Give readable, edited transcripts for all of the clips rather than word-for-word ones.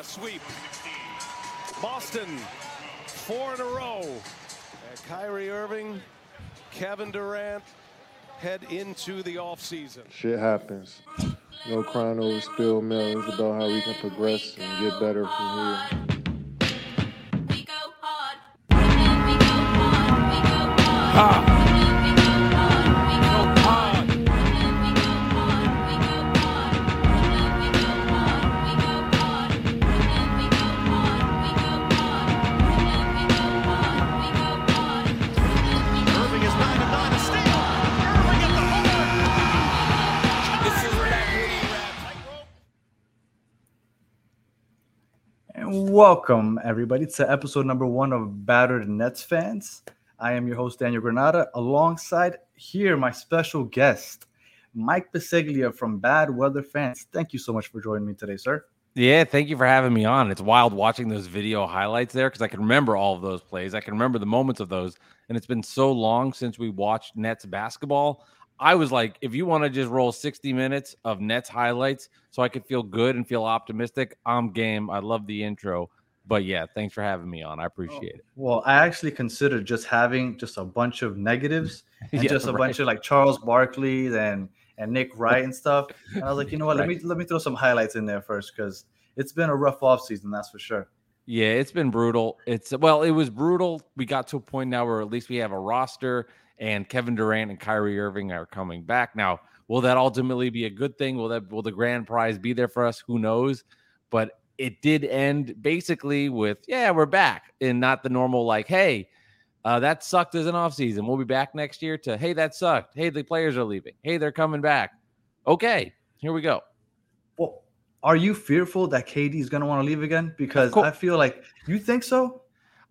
a sweep. Boston, 4 in a row. And Kyrie Irving, Kevin Durant head into the offseason. Shit happens. No crying over spilled milk. It's about how we can progress and get better from here. Welcome, everybody, to episode number 1 of Battered Nets Fans. I am your host, Daniel Granada, alongside here my special guest, Mike Bisceglia from Bad Weather Fans. Thank you so much for joining me today, sir. Yeah, thank you for having me on. It's wild watching those video highlights there because I can remember all of those plays. I can remember the moments of those, and it's been so long since we watched Nets basketball. I was like, if you want to just roll 60 minutes of Nets highlights so I could feel good and feel optimistic, I'm game. I love the intro. But, yeah, thanks for having me on. I appreciate it. Well, I actually considered just having just a bunch of negatives and a bunch of, like, Charles Barkley and Nick Wright and stuff. And I was like, you know what, let me throw some highlights in there first because it's been a rough offseason, that's for sure. Yeah, it's been brutal. It was brutal. We got to a point now where at least we have a roster. And Kevin Durant and Kyrie Irving are coming back. Now, will that ultimately be a good thing? Will the grand prize be there for us? Who knows? But it did end basically with, yeah, we're back. And not the normal, like, hey, that sucked as an offseason. We'll be back next year to, hey, that sucked. Hey, the players are leaving. Hey, they're coming back. Okay, here we go. Well, are you fearful that KD is going to want to leave again? Because I feel like, you think so?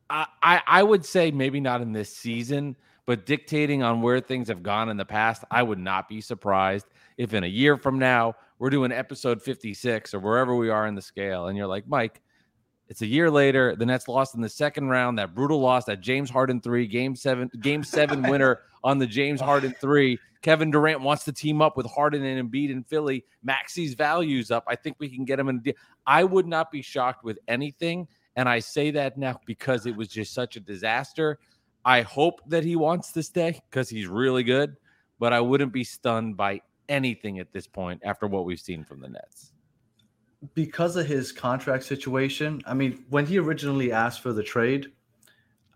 I would say maybe not in this season. But dictating on where things have gone in the past, I would not be surprised if in a year from now we're doing episode 56 or wherever we are in the scale. And you're like, Mike, it's a year later. The Nets lost in the second round, that brutal loss, that James Harden 3, game seven winner on the James Harden 3. Kevin Durant wants to team up with Harden and Embiid in Philly. Maxi's value's up. I think we can get him in a deal. I would not be shocked with anything. And I say that now because it was just such a disaster. I hope that he wants to stay because he's really good, but I wouldn't be stunned by anything at this point after what we've seen from the Nets. Because of his contract situation, I mean, when he originally asked for the trade,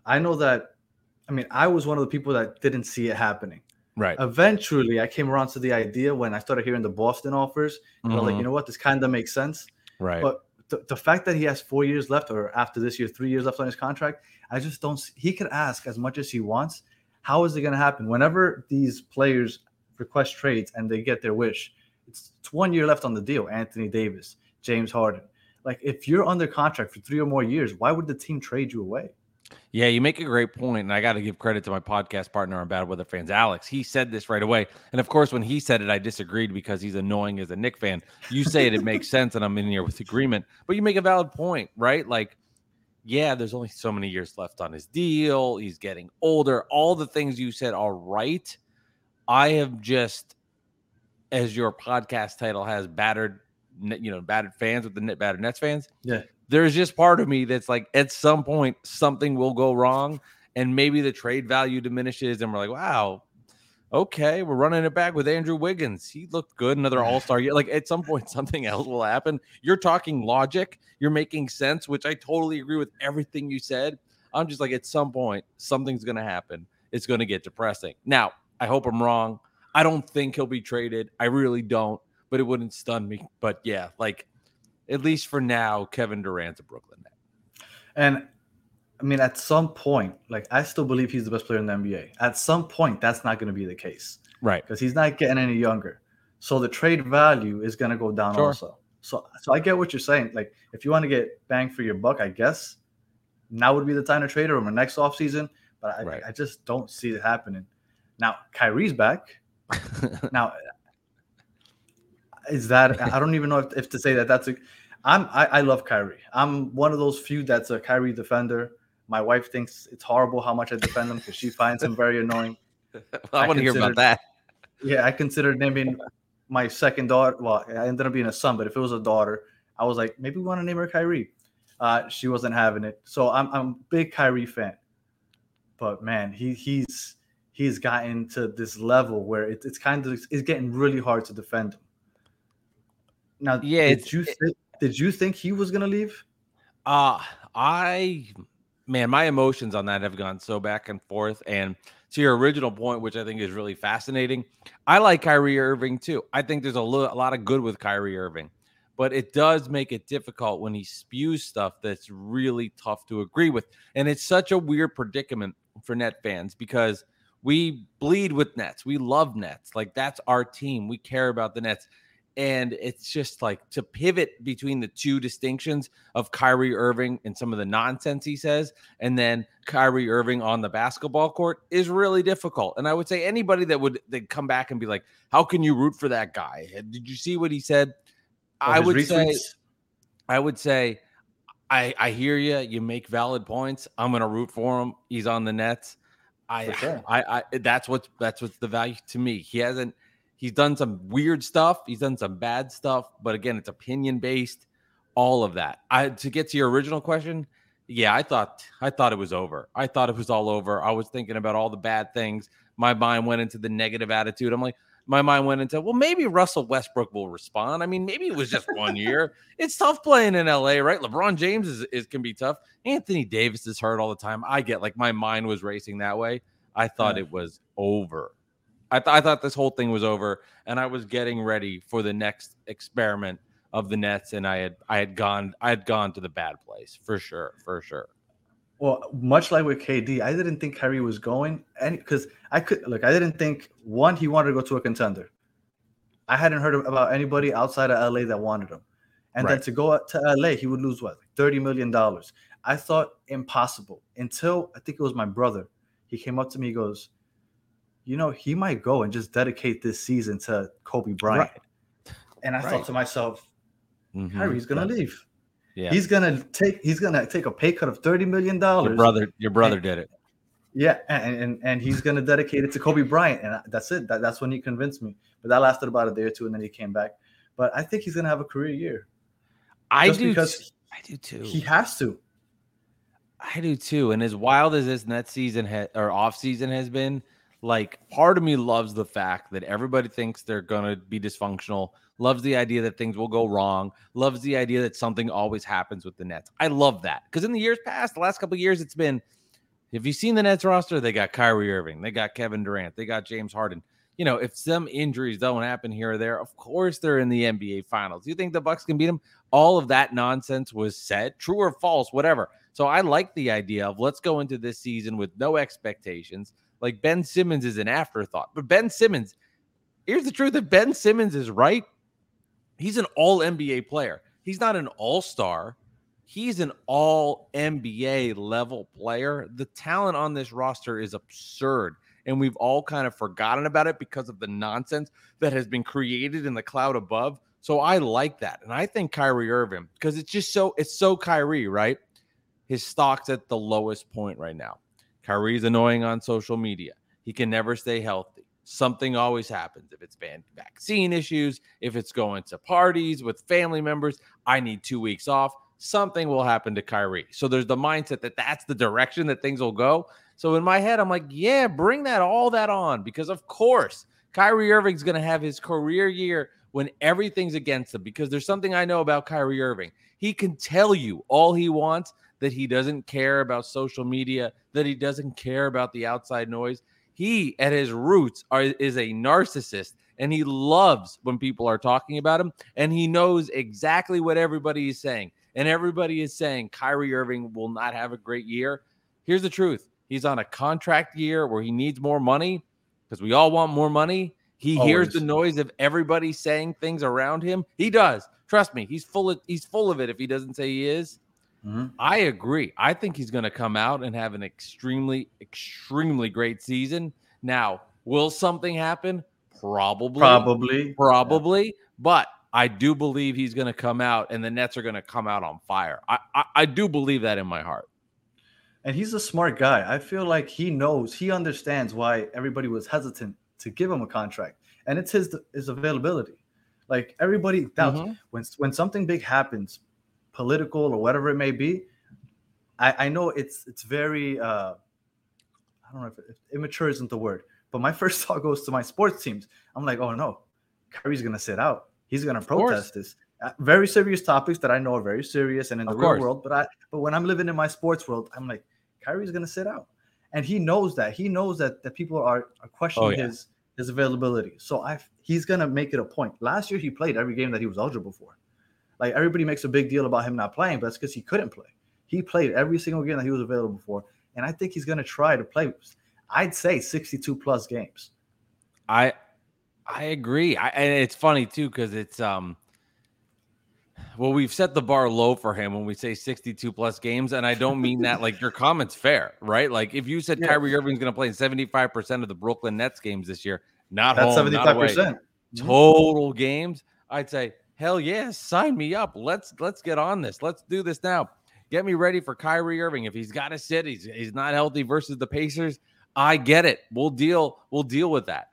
I was one of the people that didn't see it happening. Right. Eventually, I came around to the idea when I started hearing the Boston offers. Mm-hmm. I was like, you know what? This kind of makes sense. Right. But the fact that he has 4 years left, or after this year, 3 years left on his contract, I just don't see. He could ask as much as he wants. How is it going to happen? Whenever these players request trades and they get their wish, it's 1 year left on the deal. Anthony Davis, James Harden. Like, if you're under contract for 3 or more years, why would the team trade you away? Yeah, you make a great point, and I got to give credit to my podcast partner on Bad Weather Fans, Alex. He said this right away, and of course, when he said it, I disagreed because he's annoying as a Knicks fan. You say it, it makes sense, and I'm in here with agreement. But you make a valid point, right? Like, yeah, there's only so many years left on his deal. He's getting older. All the things you said are right. I have just, as your podcast title has, battered fans with the battered Nets fans. Yeah. There's just part of me that's like, at some point, something will go wrong, and maybe the trade value diminishes, and we're like, wow, okay, we're running it back with Andrew Wiggins. He looked good, another all-star year. Like, at some point, something else will happen. You're talking logic. You're making sense, which I totally agree with everything you said. I'm just like, at some point, something's going to happen. It's going to get depressing. Now, I hope I'm wrong. I don't think he'll be traded. I really don't, but it wouldn't stun me. But, yeah, like, at least for now, Kevin Durant's a Brooklyn Net. And, I mean, at some point, like, I still believe he's the best player in the NBA. At some point, that's not going to be the case. Right. Because he's not getting any younger. So the trade value is going to go down also. So I get what you're saying. Like, if you want to get bang for your buck, I guess, now would be the time to trade him or next offseason. But I just don't see it happening. Now, Kyrie's back. Now, is that, I don't even know if to say that that's a, I love Kyrie. I'm one of those few that's a Kyrie defender. My wife thinks it's horrible how much I defend him because she finds him very annoying. I want to hear about that. Yeah, I considered naming my second daughter. Well, I ended up being a son, but if it was a daughter, I was like, maybe we want to name her Kyrie. She wasn't having it. So I'm a big Kyrie fan. But man, he's gotten to this level where it's getting really hard to defend him. Now, yeah, did you think he was gonna leave? My emotions on that have gone so back and forth. And to your original point, which I think is really fascinating, I like Kyrie Irving too. I think there's a lot of good with Kyrie Irving, but it does make it difficult when he spews stuff that's really tough to agree with. And it's such a weird predicament for Net fans because we bleed with Nets. We love Nets. Like, that's our team. We care about the Nets. And it's just like to pivot between the two distinctions of Kyrie Irving and some of the nonsense he says, and then Kyrie Irving on the basketball court is really difficult. And I would say anybody that would come back and be like, how can you root for that guy? Did you see what he said? I would say, I hear you. You make valid points. I'm going to root for him. He's on the Nets. That's what's the value to me. He's done some weird stuff. He's done some bad stuff. But again, it's opinion based. All of that. To get to your original question, yeah, I thought it was over. I thought it was all over. I was thinking about all the bad things. My mind went into the negative attitude. My mind went into, well, maybe Russell Westbrook will respond. I mean, maybe it was just 1 year. It's tough playing in LA, right? LeBron James can be tough. Anthony Davis is hurt all the time. I get my mind was racing that way. I thought it was over. I thought this whole thing was over, and I was getting ready for the next experiment of the Nets, and I had gone to the bad place for sure. Well, much like with KD, I didn't think Kyrie was going, and because I didn't think he wanted to go to a contender. I hadn't heard about anybody outside of LA that wanted him, and then to go to LA, he would lose $30 million. I thought impossible until I think it was my brother. He came up to me, he goes, you know, he might go and just dedicate this season to Kobe Bryant. Right. And I thought to myself, Kyrie's gonna leave. Yeah. He's gonna take a pay cut of $30 million. Your brother did it. Yeah, and he's gonna dedicate it to Kobe Bryant, and that's it. That's when he convinced me. But that lasted about a day or two, and then he came back. But I think he's gonna have a career year. I do too. He has to. I do too. And as wild as this Nets season or off season has been, part of me loves the fact that everybody thinks they're gonna be dysfunctional. Loves the idea that things will go wrong. Loves the idea that something always happens with the Nets. I love that. Because in the years past, the last couple of years, it's been, if you've seen the Nets roster, they got Kyrie Irving. They got Kevin Durant. They got James Harden. You know, if some injuries don't happen here or there, of course they're in the NBA Finals. You think the Bucks can beat them? All of that nonsense was said, true or false, whatever. So I like the idea of let's go into this season with no expectations. Ben Simmons is an afterthought. But Ben Simmons, here's the truth. If Ben Simmons is right, he's an all-NBA player. He's not an all-star. He's an all-NBA level player. The talent on this roster is absurd, and we've all kind of forgotten about it because of the nonsense that has been created in the cloud above. So I like that, and I think Kyrie Irving, because it's so Kyrie, right? His stock's at the lowest point right now. Kyrie's annoying on social media. He can never stay healthy. Something always happens. If it's vaccine issues, if it's going to parties with family members, I need 2 weeks off. Something will happen to Kyrie. So there's the mindset that that's the direction that things will go. So in my head, I'm like, yeah, bring all that on. Because of course, Kyrie Irving's going to have his career year when everything's against him. Because there's something I know about Kyrie Irving. He can tell you all he wants, that he doesn't care about social media, that he doesn't care about the outside noise. He, at his roots, is a narcissist, and he loves when people are talking about him, and he knows exactly what everybody is saying. And everybody is saying Kyrie Irving will not have a great year. Here's the truth. He's on a contract year where he needs more money because we all want more money. He hears the noise of everybody saying things around him. He does. Trust me, he's full of it if he doesn't say he is. I agree. I think he's going to come out and have an extremely, extremely great season. Now, will something happen? Probably. Yeah. But I do believe he's going to come out, and the Nets are going to come out on fire. I do believe that in my heart. And he's a smart guy. I feel like he understands why everybody was hesitant to give him a contract, and it's his availability. Like, everybody doubts. Mm-hmm. When something big happens, political or whatever it may be, I know it's very, I don't know if immature isn't the word, but my first thought goes to my sports teams. I'm like, oh no, Kyrie's going to sit out. He's going to protest this. Very serious topics that I know are very serious and in the real world. But when I'm living in my sports world, I'm like, Kyrie's going to sit out. And he knows that. He knows that people are questioning his availability. So he's going to make it a point. Last year, he played every game that he was eligible for. Like, everybody makes a big deal about him not playing, but that's because he couldn't play. He played every single game that he was available for. And I think he's going to try to play, I'd say, 62-plus games. I agree. And it's funny, too, because it's well, we've set the bar low for him when we say 62-plus games, and I don't mean that. Like, your comment's fair, right? Like, if you said Kyrie Irving's going to play in 75% of the Brooklyn Nets games this year, that's home, 75%. Not away, total games, I'd say, hell yeah, sign me up. Let's get on this. Let's do this now. Get me ready for Kyrie Irving. If he's got to sit, he's not healthy versus the Pacers, I get it. We'll deal with that.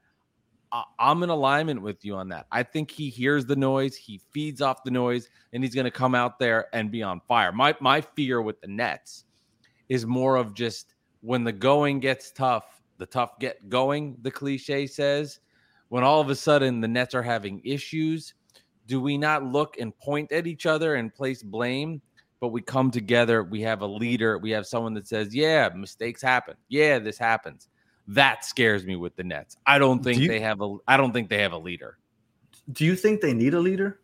I'm in alignment with you on that. I think he hears the noise, he feeds off the noise, and he's going to come out there and be on fire. My fear with the Nets is more of just when the going gets tough, the tough get going, the cliche says. When all of a sudden the Nets are having issues, do we not look and point at each other and place blame? But we come together, we have a leader, we have someone that says, yeah, mistakes happen. Yeah, this happens. That scares me with the Nets. I don't think they have a leader. Do you think they need a leader?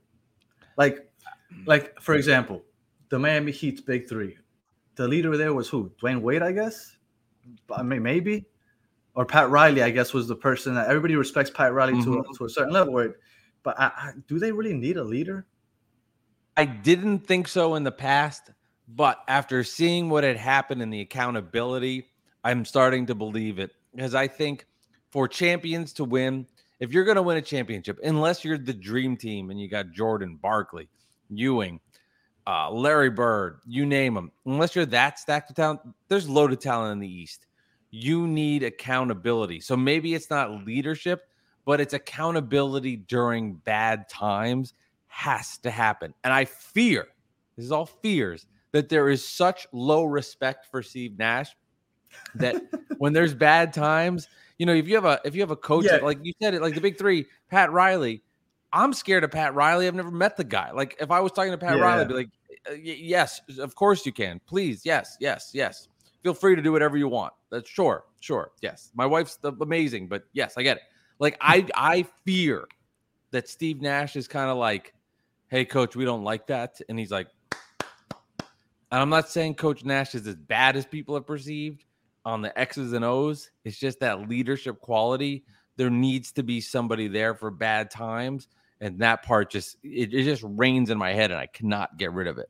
Like for example, the Miami Heat's big three. The leader there was who? Dwayne Wade, I guess. I mean, maybe, or Pat Riley. I guess was the person that everybody respects. Pat Riley to a certain level. But do they really need a leader? I didn't think so in the past, but after seeing what had happened and the accountability, I'm starting to believe it. Because I think for champions to win, if you're going to win a championship, unless you're the dream team and you got Jordan, Barkley, Ewing, Larry Bird, you name them, unless you're that stacked with talent, there's loaded talent in the East. You need accountability. So maybe it's not leadership, but it's accountability during bad times has to happen. And I fear, this is all fears, that there is such low respect for Steve Nash that when there's bad times, you know, if you have a coach that, like you said, it like the big three, Pat Riley. I'm scared of Pat Riley. I've never met the guy. Like, if I was talking to Pat Riley, I'd be like, yes, of course you can. Please, yes. Feel free to do whatever you want. That's sure. Yes, my wife's amazing, but yes, I get it. Like, I fear that Steve Nash is kind of like, hey, coach, we don't like that, and he's like, and I'm not saying Coach Nash is as bad as people have perceived. On the X's and O's, it's just that leadership quality. There needs to be somebody there for bad times, and that part just it just rains in my head, and I cannot get rid of it.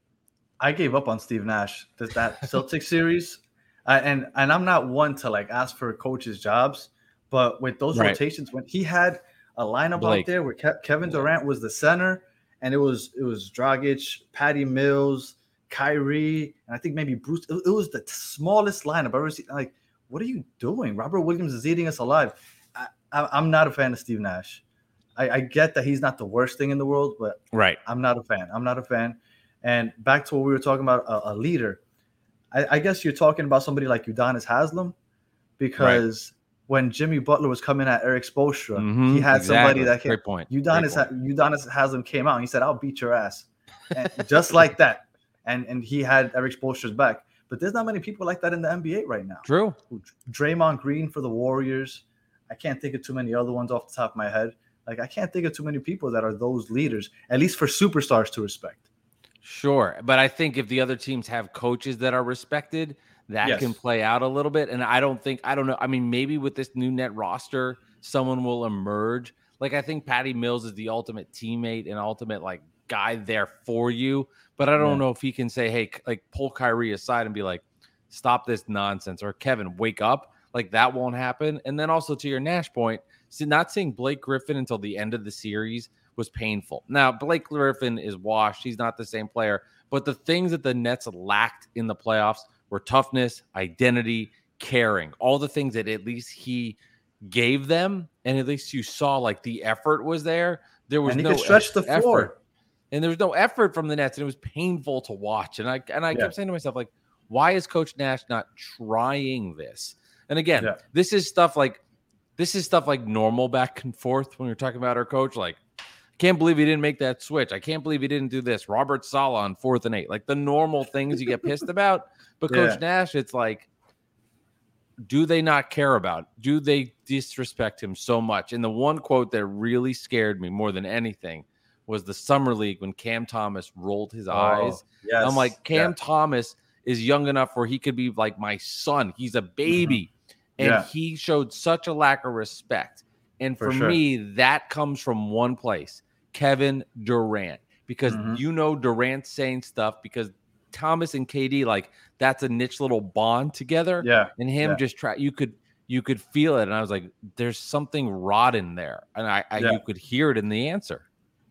I gave up on Steve Nash. Does that Celtics series, and I'm not one to like ask for coaches' jobs, but with those rotations, when he had a lineup out there where Kevin Durant was the center, and it was Dragic, Patty Mills, Kyrie, and I think maybe Bruce. It was the smallest lineup I've ever seen. Like, what are you doing? Robert Williams is eating us alive. I'm not a fan of Steve Nash. I get that he's not the worst thing in the world, but I'm not a fan. And back to what we were talking about, a leader. I guess you're talking about somebody like Udonis Haslam, because when Jimmy Butler was coming at Eric Spoelstra, he had somebody that came. Udonis Haslam came out and he said, I'll beat your ass. And just like that. And he had Eric Spoelstra's back. But there's not many people like that in the NBA right now. True. Draymond Green for the Warriors. I can't think of too many other ones off the top of my head. Like, I can't think of too many people that are those leaders, at least for superstars to respect. Sure. But I think if the other teams have coaches that are respected, that can play out a little bit. And I don't know. I mean, maybe with this new net roster, someone will emerge. Like, I think Patty Mills is the ultimate teammate and ultimate, like, guy there for you, but I don't know if he can say, hey, like, pull Kyrie aside and be like, stop this nonsense, or Kevin, wake up. Like, that won't happen. And then also to your Nash point, not seeing Blake Griffin until the end of the series was painful. Now, Blake Griffin is washed. He's not the same player, but the things that the Nets lacked in the playoffs were toughness, identity, caring, all the things that at least he gave them. And at least you saw, like, the effort was there. There was no stretch the floor. Effort. And there was no effort from the Nets, and it was painful to watch. And I kept saying to myself, like, why is Coach Nash not trying this? And again, this is stuff like normal back and forth when you're talking about our coach. Like, I can't believe he didn't make that switch. I can't believe he didn't do this. Robert Saleh on 4th and 8, like the normal things you get pissed about. But Coach Nash, it's like, do they not care about? Do they disrespect him so much? And the one quote that really scared me more than anything was the summer league when Cam Thomas rolled his eyes. Yes. I'm like, Cam Thomas is young enough where he could be like my son. He's a baby. Mm-hmm. And he showed such a lack of respect. And for me, that comes from one place, Kevin Durant, because Durant's saying stuff because Thomas and KD, like, that's a niche little bond together. Yeah. And him just try, you could feel it. And I was like, there's something rotten there. And I you could hear it in the answer.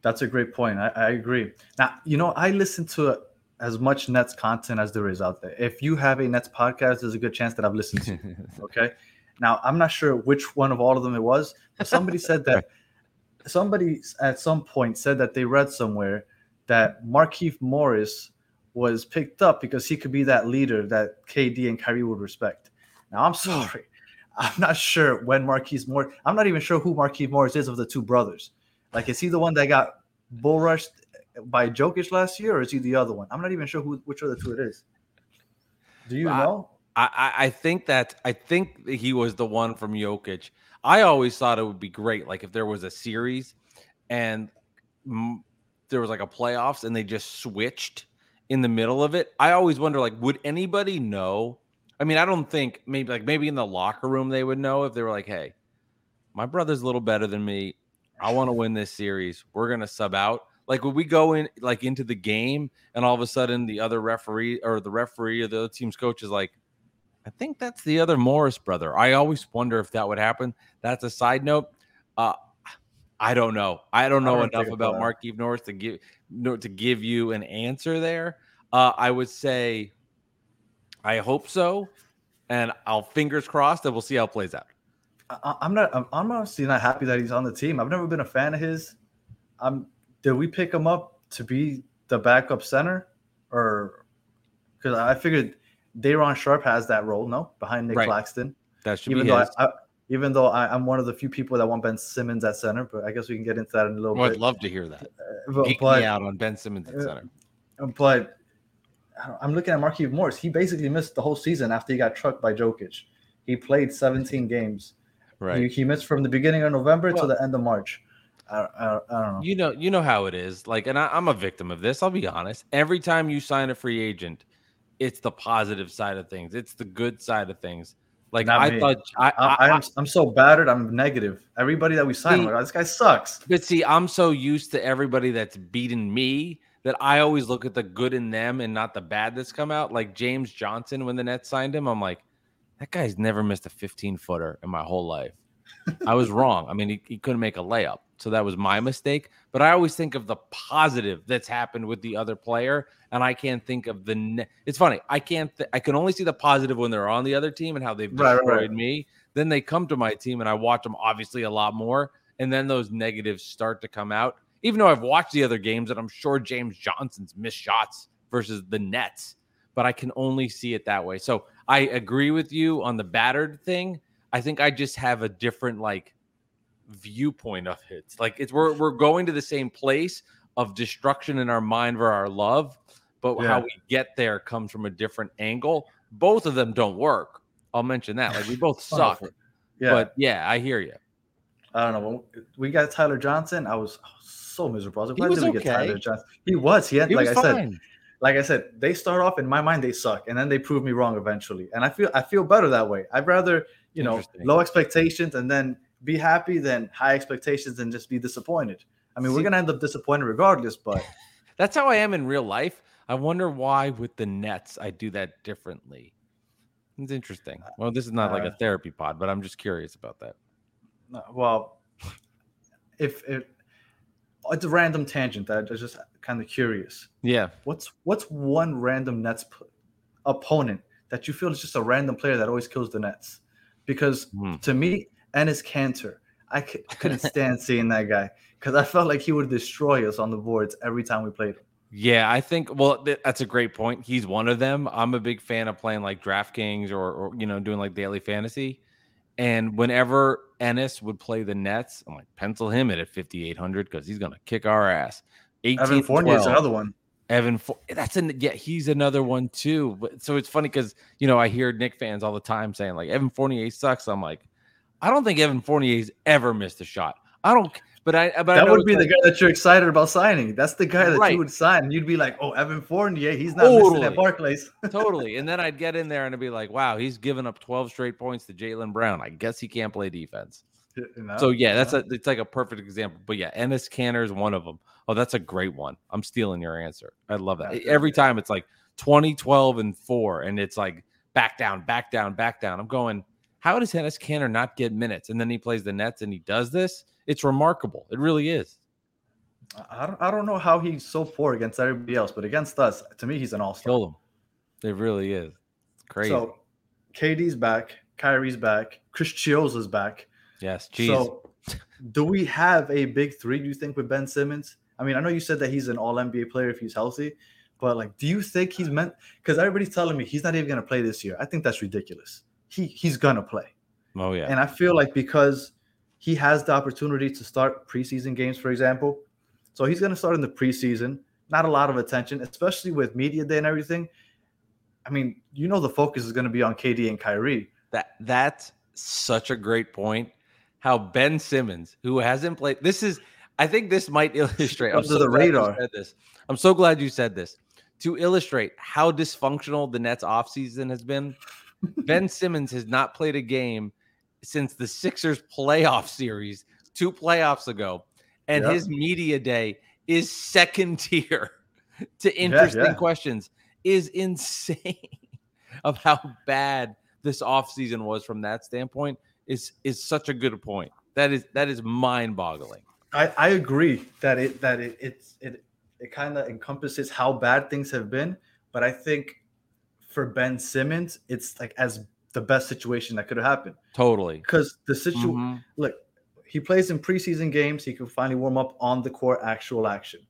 That's a great point. I agree. Now, you know, I listen to as much Nets content as there is out there. If you have a Nets podcast, there's a good chance that I've listened to. Okay. Now, I'm not sure which one of all of them it was, but somebody said that somebody at some point said that they read somewhere that Markieff Morris was picked up because he could be that leader that KD and Kyrie would respect. Now, I'm sorry. I'm not sure when Markieff Morris – I'm not even sure who Markieff Morris is of the two brothers. Like, is he the one that got bull rushed by Jokic last year, or is he the other one? I'm not even sure which of the two it is. Do you know? I think he was the one from Jokic. I always thought it would be great, like if there was a series and there was like a playoffs and they just switched in the middle of it. I always wonder, like, would anybody know? I mean, I don't think maybe in the locker room they would know if they were like, hey, my brother's a little better than me. I want to win this series. We're going to sub out. Like, would we go in like into the game and all of a sudden the other referee or the other team's coach is like, I think that's the other Morris brother. I always wonder if that would happen. That's a side note. I don't know. I don't know enough about Markieff Morris to give you an answer there. I would say I hope so. And I'll fingers crossed that we'll see how it plays out. I'm honestly not happy that he's on the team. I've never been a fan of his. Did we pick him up to be the backup center, or because I figured Daron Sharp has that role? No, behind Nick Claxton. That should be his. Even though I'm one of the few people that want Ben Simmons at center, but I guess we can get into that in a little bit. I'd love to hear that. Geek me out on Ben Simmons at center. But I'm looking at Markieff Morris. He basically missed the whole season after he got trucked by Jokic. He played 17 games. Right, he missed from the beginning of November to the end of March. I don't know. You know how it is. Like, and I'm a victim of this. I'll be honest. Every time you sign a free agent, it's the positive side of things. It's the good side of things. Like, I'm so battered. I'm negative. Everybody that we sign, this guy sucks. But see, I'm so used to everybody that's beaten me that I always look at the good in them and not the bad that's come out. Like James Johnson, when the Nets signed him, I'm like, that guy's never missed a 15-footer in my whole life. I was wrong. I mean, he couldn't make a layup, so that was my mistake. But I always think of the positive that's happened with the other player, and I can't think of it's funny. I can only see the positive when they're on the other team and how they've destroyed me. Then they come to my team, and I watch them obviously a lot more, and then those negatives start to come out. Even though I've watched the other games, and I'm sure James Johnson's missed shots versus the Nets, but I can only see it that way. So I agree with you on the battered thing. I think I just have a different like viewpoint of it. Like we're going to the same place of destruction in our mind for our love, but how we get there comes from a different angle. Both of them don't work. I'll mention that. Like we both suck. Yeah. But yeah, I hear you. I don't know. When we got Tyler Johnson. I was so miserable. I was like, why did we get Tyler Johnson? Like I said, they start off in my mind, they suck, and then they prove me wrong eventually. And I feel better that way. I'd rather, you know, low expectations and then be happy than high expectations and just be disappointed. I mean, we're going to end up disappointed regardless, but that's how I am in real life. I wonder why with the Nets, I do that differently. It's interesting. Well, this is not like a therapy pod, but I'm just curious about that. Well, it's a random tangent that is just kind of curious. Yeah. What's one random Nets opponent that you feel is just a random player that always kills the Nets? Because to me, Enes Kanter, I couldn't stand seeing that guy because I felt like he would destroy us on the boards every time we played him. Yeah, I think, well, that's a great point. He's one of them. I'm a big fan of playing like DraftKings or you know, doing like daily fantasy. And whenever Enes would play the Nets, I'm like, pencil him in at 5,800 because he's going to kick our ass. Evan Fournier is another one. Yeah, he's another one too. But, so it's funny because, you know, I hear Nick fans all the time saying like, Evan Fournier sucks. I'm like, I don't think Evan Fournier's ever missed a shot. But that would be the guy that you're excited about signing. That's the guy that you would sign. You'd be like, oh, Evan Fournier, he's not missing at Barclays. Totally. And then I'd get in there and I'd be like, wow, he's given up 12 straight points to Jaylen Brown. I guess he can't play defense. It's like a perfect example. But yeah, Enes Kanter is one of them. Oh, that's a great one. I'm stealing your answer. I love that. Every time it's like 20, 12, and 4, and it's like back down, back down, back down. I'm going, how does Enes Kanter not get minutes? And then he plays the Nets and he does this. It's remarkable. It really is. I don't know how he's so poor against everybody else, but against us, to me, he's an all-star. Kill him. It really is. It's crazy. So KD's back. Kyrie's back. Chris Chioza's back. Yes, geez. So do we have a big three, do you think, with Ben Simmons? I mean, I know you said that he's an all-NBA player if he's healthy, but, like, do you think he's meant – because everybody's telling me he's not even going to play this year. I think that's ridiculous. He's going to play. Oh, yeah. And I feel like because – he has the opportunity to start preseason games, for example. So he's going to start in the preseason. Not a lot of attention, especially with media day and everything. I mean, you know the focus is going to be on KD and Kyrie. That's such a great point. How Ben Simmons, who hasn't played – I think this might illustrate – I'm so glad you said this. To illustrate how dysfunctional the Nets offseason has been, Ben Simmons has not played a game since the Sixers playoff series 2 playoffs ago, and his media day is second tier to interesting questions is insane of how bad this offseason was from that standpoint is such a good point. That is mind boggling. I agree that it kind of encompasses how bad things have been, but I think for Ben Simmons, it's like the best situation that could have happened. Totally. Because the situation, look, he plays in preseason games. He can finally warm up on the court, actual action.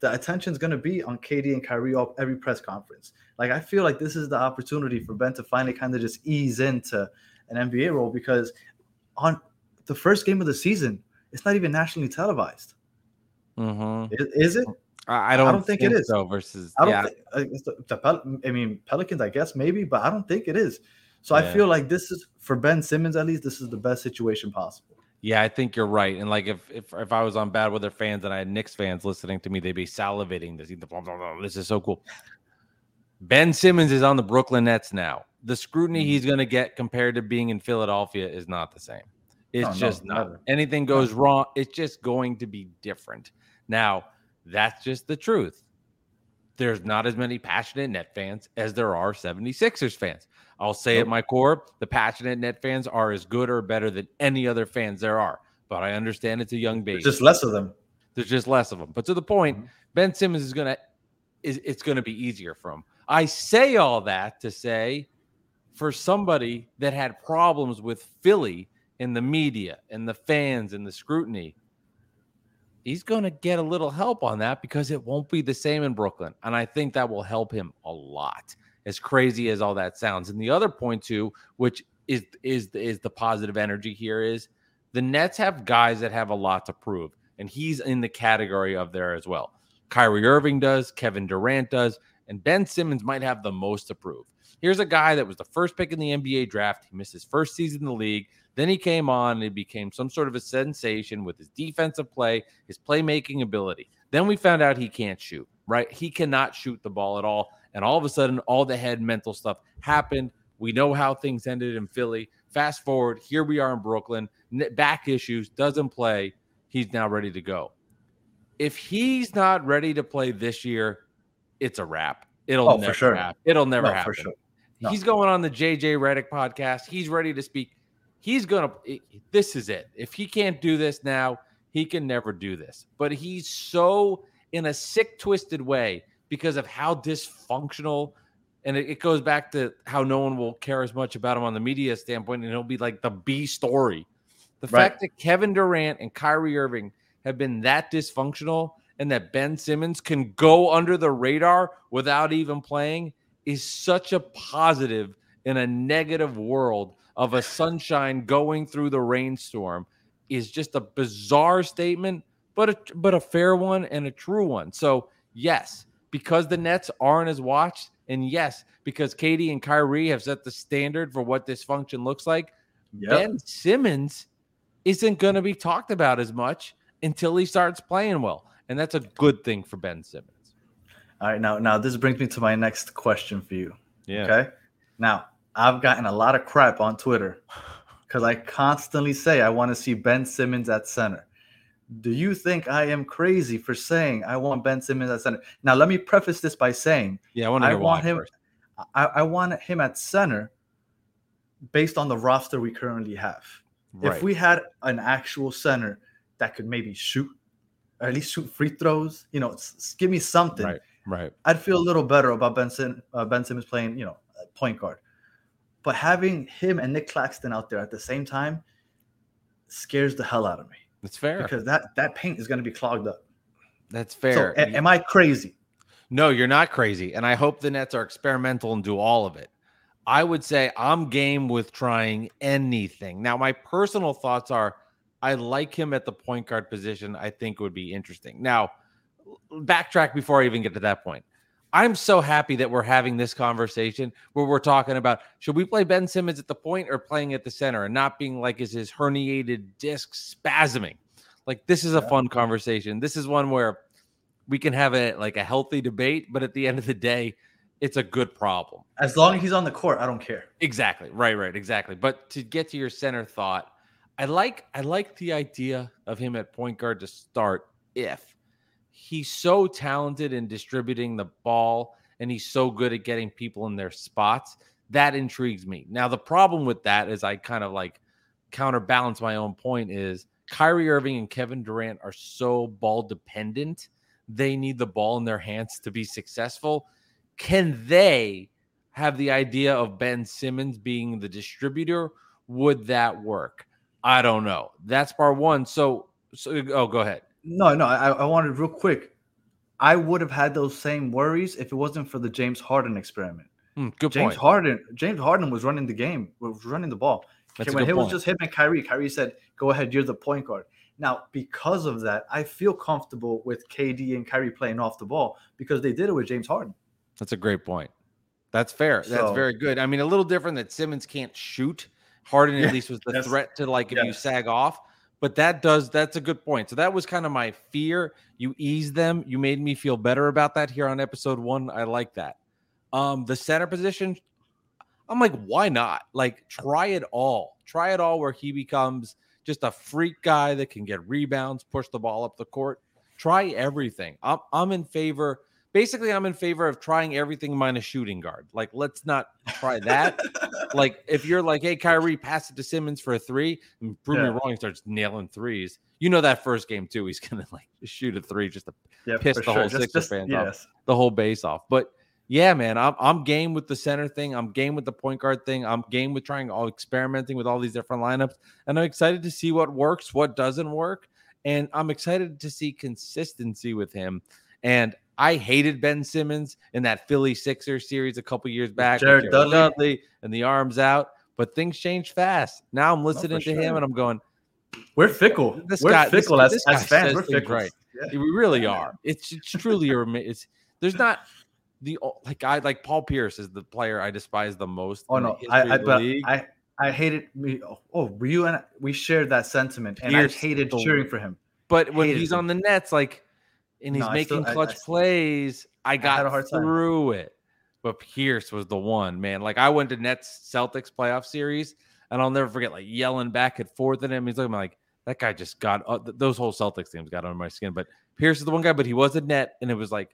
The attention's going to be on KD and Kyrie off every press conference. Like, I feel like this is the opportunity for Ben to finally kind of just ease into an NBA role because on the first game of the season, it's not even nationally televised. Is it? I don't think it is. So versus, Pelicans, I guess, maybe, but I don't think it is. So I feel like this is, for Ben Simmons at least, this is the best situation possible. Yeah, I think you're right. And like if I was on Bad Weather Fans and I had Knicks fans listening to me, they'd be salivating. This is so cool. Ben Simmons is on the Brooklyn Nets now. The scrutiny he's going to get compared to being in Philadelphia is not the same. It's not. Anything goes wrong, it's just going to be different. Now, that's just the truth. There's not as many passionate Net fans as there are 76ers fans. I'll say at my core, the passionate Net fans are as good or better than any other fans there are. But I understand it's a young baby. There's just less of them. But to the point, Ben Simmons is it's going to be easier for him. I say all that to say, for somebody that had problems with Philly and the media and the fans and the scrutiny, he's going to get a little help on that because it won't be the same in Brooklyn. And I think that will help him a lot. As crazy as all that sounds. And the other point, too, which is the positive energy here is the Nets have guys that have a lot to prove. And he's in the category of there as well. Kyrie Irving does. Kevin Durant does. And Ben Simmons might have the most to prove. Here's a guy that was the first pick in the NBA draft. He missed his first season in the league. Then he came on and it became some sort of a sensation with his defensive play, his playmaking ability. Then we found out he can't shoot, right? He cannot shoot the ball at all. And all of a sudden, all the head mental stuff happened. We know how things ended in Philly. Fast forward, here we are in Brooklyn. Back issues, doesn't play. He's now ready to go. If he's not ready to play this year, it's a wrap. It'll never happen. For sure. No. He's going on the JJ Redick podcast. He's ready to speak. This is it. If he can't do this now, he can never do this. But he's so in a sick, twisted way because of how dysfunctional, and it goes back to how no one will care as much about him on the media standpoint, and he'll be like the B story The fact that Kevin Durant and Kyrie Irving have been that dysfunctional and that Ben Simmons can go under the radar without even playing is such a positive in a negative world of a sunshine going through the rainstorm is just a bizarre statement, but a fair one and a true one. So, yes, because the Nets aren't as watched, and yes, because KD and Kyrie have set the standard for what dysfunction looks like, Ben Simmons isn't going to be talked about as much until he starts playing well. And that's a good thing for Ben Simmons. All right, now this brings me to my next question for you. Yeah. Okay? Now, I've gotten a lot of crap on Twitter because I constantly say I want to see Ben Simmons at center. Do you think I am crazy for saying I want Ben Simmons at center? Now, let me preface this by saying I want him at center based on the roster we currently have. Right. If we had an actual center that could maybe shoot, or at least shoot free throws, give me something. Right. I'd feel a little better about Ben Simmons playing, point guard. But having him and Nick Claxton out there at the same time scares the hell out of me. That's fair. Because that paint is going to be clogged up. That's fair. So, am I crazy? No, you're not crazy. And I hope the Nets are experimental and do all of it. I would say I'm game with trying anything. Now, my personal thoughts are I like him at the point guard position. I think it would be interesting. Now, backtrack before I even get to that point. I'm so happy that we're having this conversation where we're talking about should we play Ben Simmons at the point or playing at the center and not being like is his herniated disc spasming. Like this is a fun conversation. This is one where we can have a healthy debate, but at the end of the day, it's a good problem. As long as he's on the court, I don't care. Exactly. Right. Exactly. But to get to your center thought, I like the idea of him at point guard to start if he's so talented in distributing the ball and he's so good at getting people in their spots. That intrigues me. Now, the problem with that is I kind of counterbalance my own point is Kyrie Irving and Kevin Durant are so ball dependent. They need the ball in their hands to be successful. Can they have the idea of Ben Simmons being the distributor? Would that work? I don't know. That's part one. So go ahead. No. I wanted real quick. I would have had those same worries if it wasn't for the James Harden experiment. Good point. James Harden was running the game, was running the ball. It was just him and Kyrie. Kyrie said, "Go ahead, you're the point guard." Now, because of that, I feel comfortable with KD and Kyrie playing off the ball because they did it with James Harden. That's a great point. That's fair. That's very good. I mean, a little different that Simmons can't shoot. Harden at least was the threat to if you sag off. But that's a good point. So that was kind of my fear. You eased them. You made me feel better about that here on episode one. I like that. The center position, I'm like, why not? Try it all. Try it all where he becomes just a freak guy that can get rebounds, push the ball up the court. Try everything. I'm in favor. Basically, I'm in favor of trying everything minus shooting guard. Let's not try that. If you're hey, Kyrie, pass it to Simmons for a three, and prove me wrong, he starts nailing threes. That first game, too, he's going to, shoot a three just to piss the whole Sixers fans off, the whole base off. But, yeah, man, I'm game with the center thing. I'm game with the point guard thing. I'm game with experimenting with all these different lineups. And I'm excited to see what works, what doesn't work. And I'm excited to see consistency with him. And I hated Ben Simmons in that Philly Sixers series a couple years back. Jared Dudley and the arms out. But things change fast. Now I'm listening to him and I'm going, we're fickle. As fans, we're fickle. Right. Yeah. We really are. It's truly Paul Pierce is the player I despise the most. Oh, no. I hated me. Oh, you and we shared that sentiment. And Pierce, I hated cheering for him. But when he's on the Nets, and he's making clutch plays. I got through it. But Pierce was the one, man. I went to Nets Celtics playoff series, and I'll never forget yelling back and forth at him. He's looking that guy just got those whole Celtics teams got under my skin. But Pierce is the one guy, but he was a net. And it was at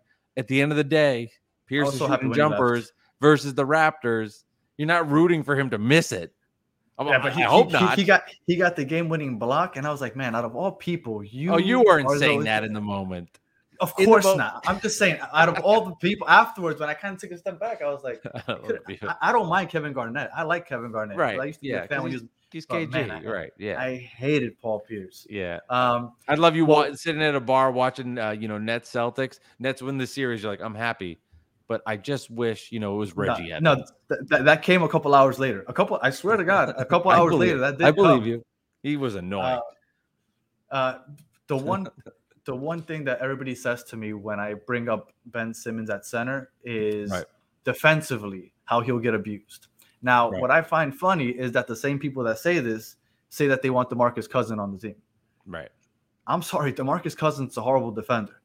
the end of the day, Pierce is shooting jumpers versus the Raptors. You're not rooting for him to miss it. I hope not. He got the game-winning block, and I was man, out of all people, you. Oh, you weren't saying that in the moment. Of course not. I'm just saying, out of all the people afterwards, when I kind of took a step back, I was I don't mind Kevin Garnett. I like Kevin Garnett. Right. I used to be a fan when he was He's KG, right? Yeah. I hated Paul Pierce. Yeah. I'd love you sitting at a bar watching, Nets Celtics. Nets win the series. You're like, I'm happy, but I just wish, it was Reggie. That came a couple hours later. I swear to God, a couple hours later. That did. I believe you. He was annoying. The one thing that everybody says to me when I bring up Ben Simmons at center is defensively how he'll get abused. Now, what I find funny is that the same people that say this say that they want DeMarcus Cousins on the team. Right. I'm sorry, DeMarcus Cousins is a horrible defender.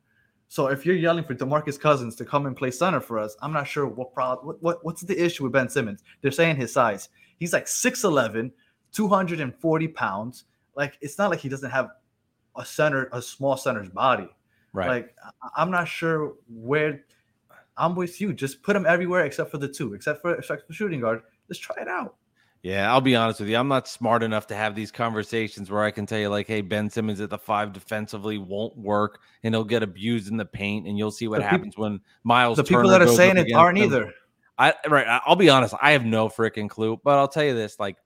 So if you're yelling for DeMarcus Cousins to come and play center for us, I'm not sure what's the issue with Ben Simmons. They're saying his size. He's like 6'11", 240 pounds. Like, it's not like he doesn't have a small center's body. Right. Like, I'm not sure where. I'm with you. Just put him everywhere except for the two, except for shooting guard. Just try it out. Yeah, I'll be honest with you. I'm not smart enough to have these conversations where I can tell you, like, hey, Ben Simmons at the 5 defensively won't work, and he'll get abused in the paint, and you'll see what happens when Miles Turner goes up against him. The people that are saying it aren't either. I'll be honest. I have no freaking clue, but I'll tell you this. Like,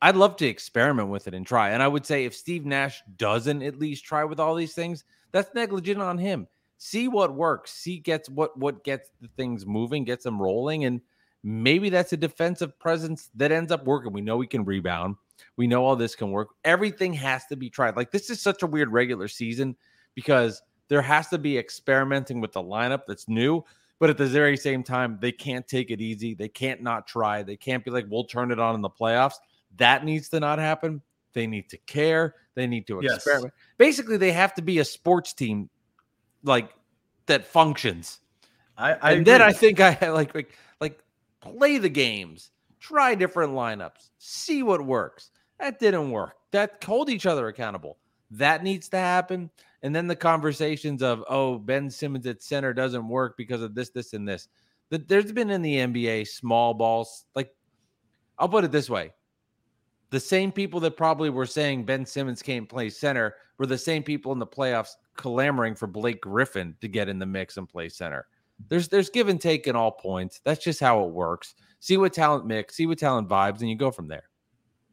I'd love to experiment with it and try. And I would say if Steve Nash doesn't at least try with all these things, that's negligent on him. See what works. See what gets the things moving, gets them rolling, and maybe that's a defensive presence that ends up working. We know we can rebound. We know all this can work. Everything has to be tried. Like, this is such a weird regular season because there has to be experimenting with the lineup that's new. But at the very same time, they can't take it easy. They can't not try. They can't be like, we'll turn it on in the playoffs. That needs to not happen. They need to care. They need to experiment. Yes. Basically, they have to be a sports team like that functions. I think play the games, try different lineups, see what works. That didn't work. That hold each other accountable. That needs to happen. And then the conversations of, oh, Ben Simmons at center doesn't work because of this, this, and this. There's been in the NBA small balls. Like, I'll put it this way. The same people that probably were saying Ben Simmons can't play center were the same people in the playoffs clamoring for Blake Griffin to get in the mix and play center. There's give and take in all points. That's just how it works. See what talent mix, see what talent vibes, and you go from there.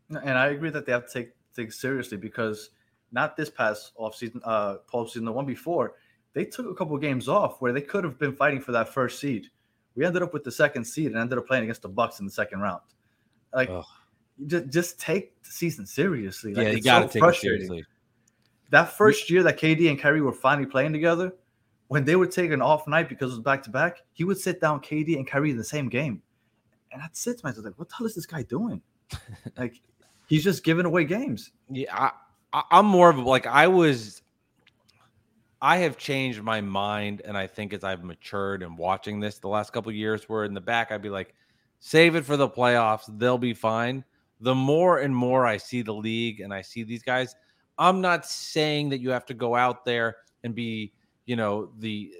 And I agree that they have to take things seriously because not this past offseason, postseason, the one before, they took a couple of games off where they could have been fighting for that first seed. We ended up with the second seed and ended up playing against the Bucks in the second round. Like, just take the season seriously. Like, yeah, you got to take it seriously. That first year that KD and Kyrie were finally playing together, when they would take an off night because it was back-to-back, he would sit down KD and Kyrie in the same game. And I'd sit to myself, like, what the hell is this guy doing? Like, he's just giving away games. Yeah, I'm more of, like, I have changed my mind, and I think as I've matured and watching this the last couple of years, where in the back I'd be like, save it for the playoffs. They'll be fine. The more and more I see the league and I see these guys, I'm not saying that you have to go out there and be – the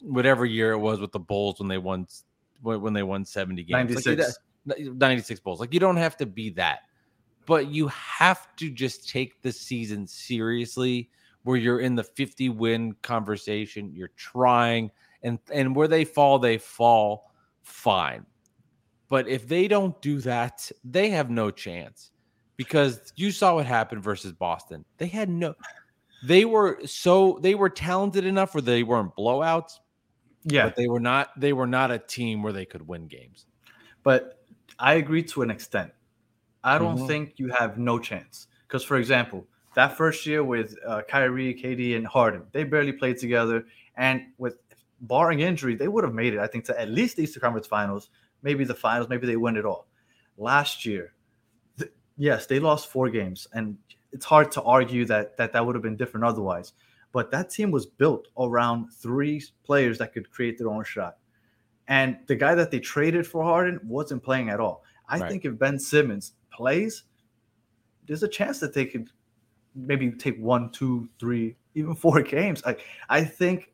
whatever year it was with the Bulls when they won 70 games, 96. Like 96 Bulls. Like, you don't have to be that, but you have to just take the season seriously where you're in the 50-win conversation. You're trying, and where they fall fine. But if they don't do that, they have no chance because you saw what happened versus Boston. They had no. They were talented enough where they weren't blowouts. Yeah. But they were not a team where they could win games. But I agree to an extent. I don't think you have no chance. Because, for example, that first year with Kyrie, KD, and Harden, they barely played together. And with barring injury, they would have made it, I think, to at least the Eastern Conference Finals, maybe the finals, maybe they win it all. Last year, yes, they lost 4 games. And it's hard to argue that would have been different otherwise. But that team was built around 3 players that could create their own shot. And the guy that they traded for Harden wasn't playing at all. I think if Ben Simmons plays, there's a chance that they could maybe take 1, 2, 3, even 4 games. I think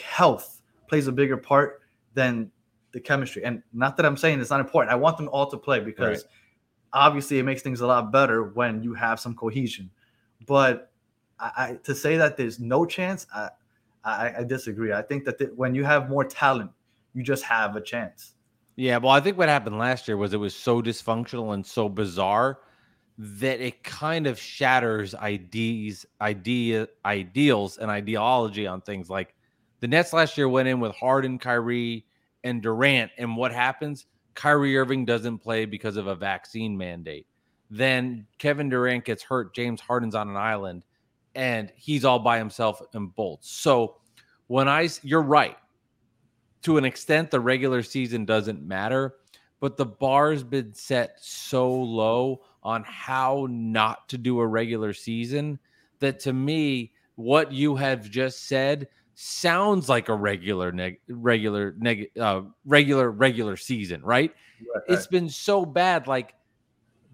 health plays a bigger part than the chemistry. And not that I'm saying it's not important. I want them all to play because obviously, it makes things a lot better when you have some cohesion. But to say that there's no chance, I disagree. I think that when you have more talent, you just have a chance. Yeah, well, I think what happened last year was it was so dysfunctional and so bizarre that it kind of shatters ideals and ideology on things. Like the Nets last year went in with Harden, Kyrie, and Durant, and what happens? Kyrie Irving doesn't play because of a vaccine mandate. Then Kevin Durant gets hurt. James Harden's on an island, and he's all by himself and bolts. So you're right. To an extent, the regular season doesn't matter, but the bar's been set so low on how not to do a regular season that, to me, what you have just said sounds like a regular season, right? Right? It's been so bad. Like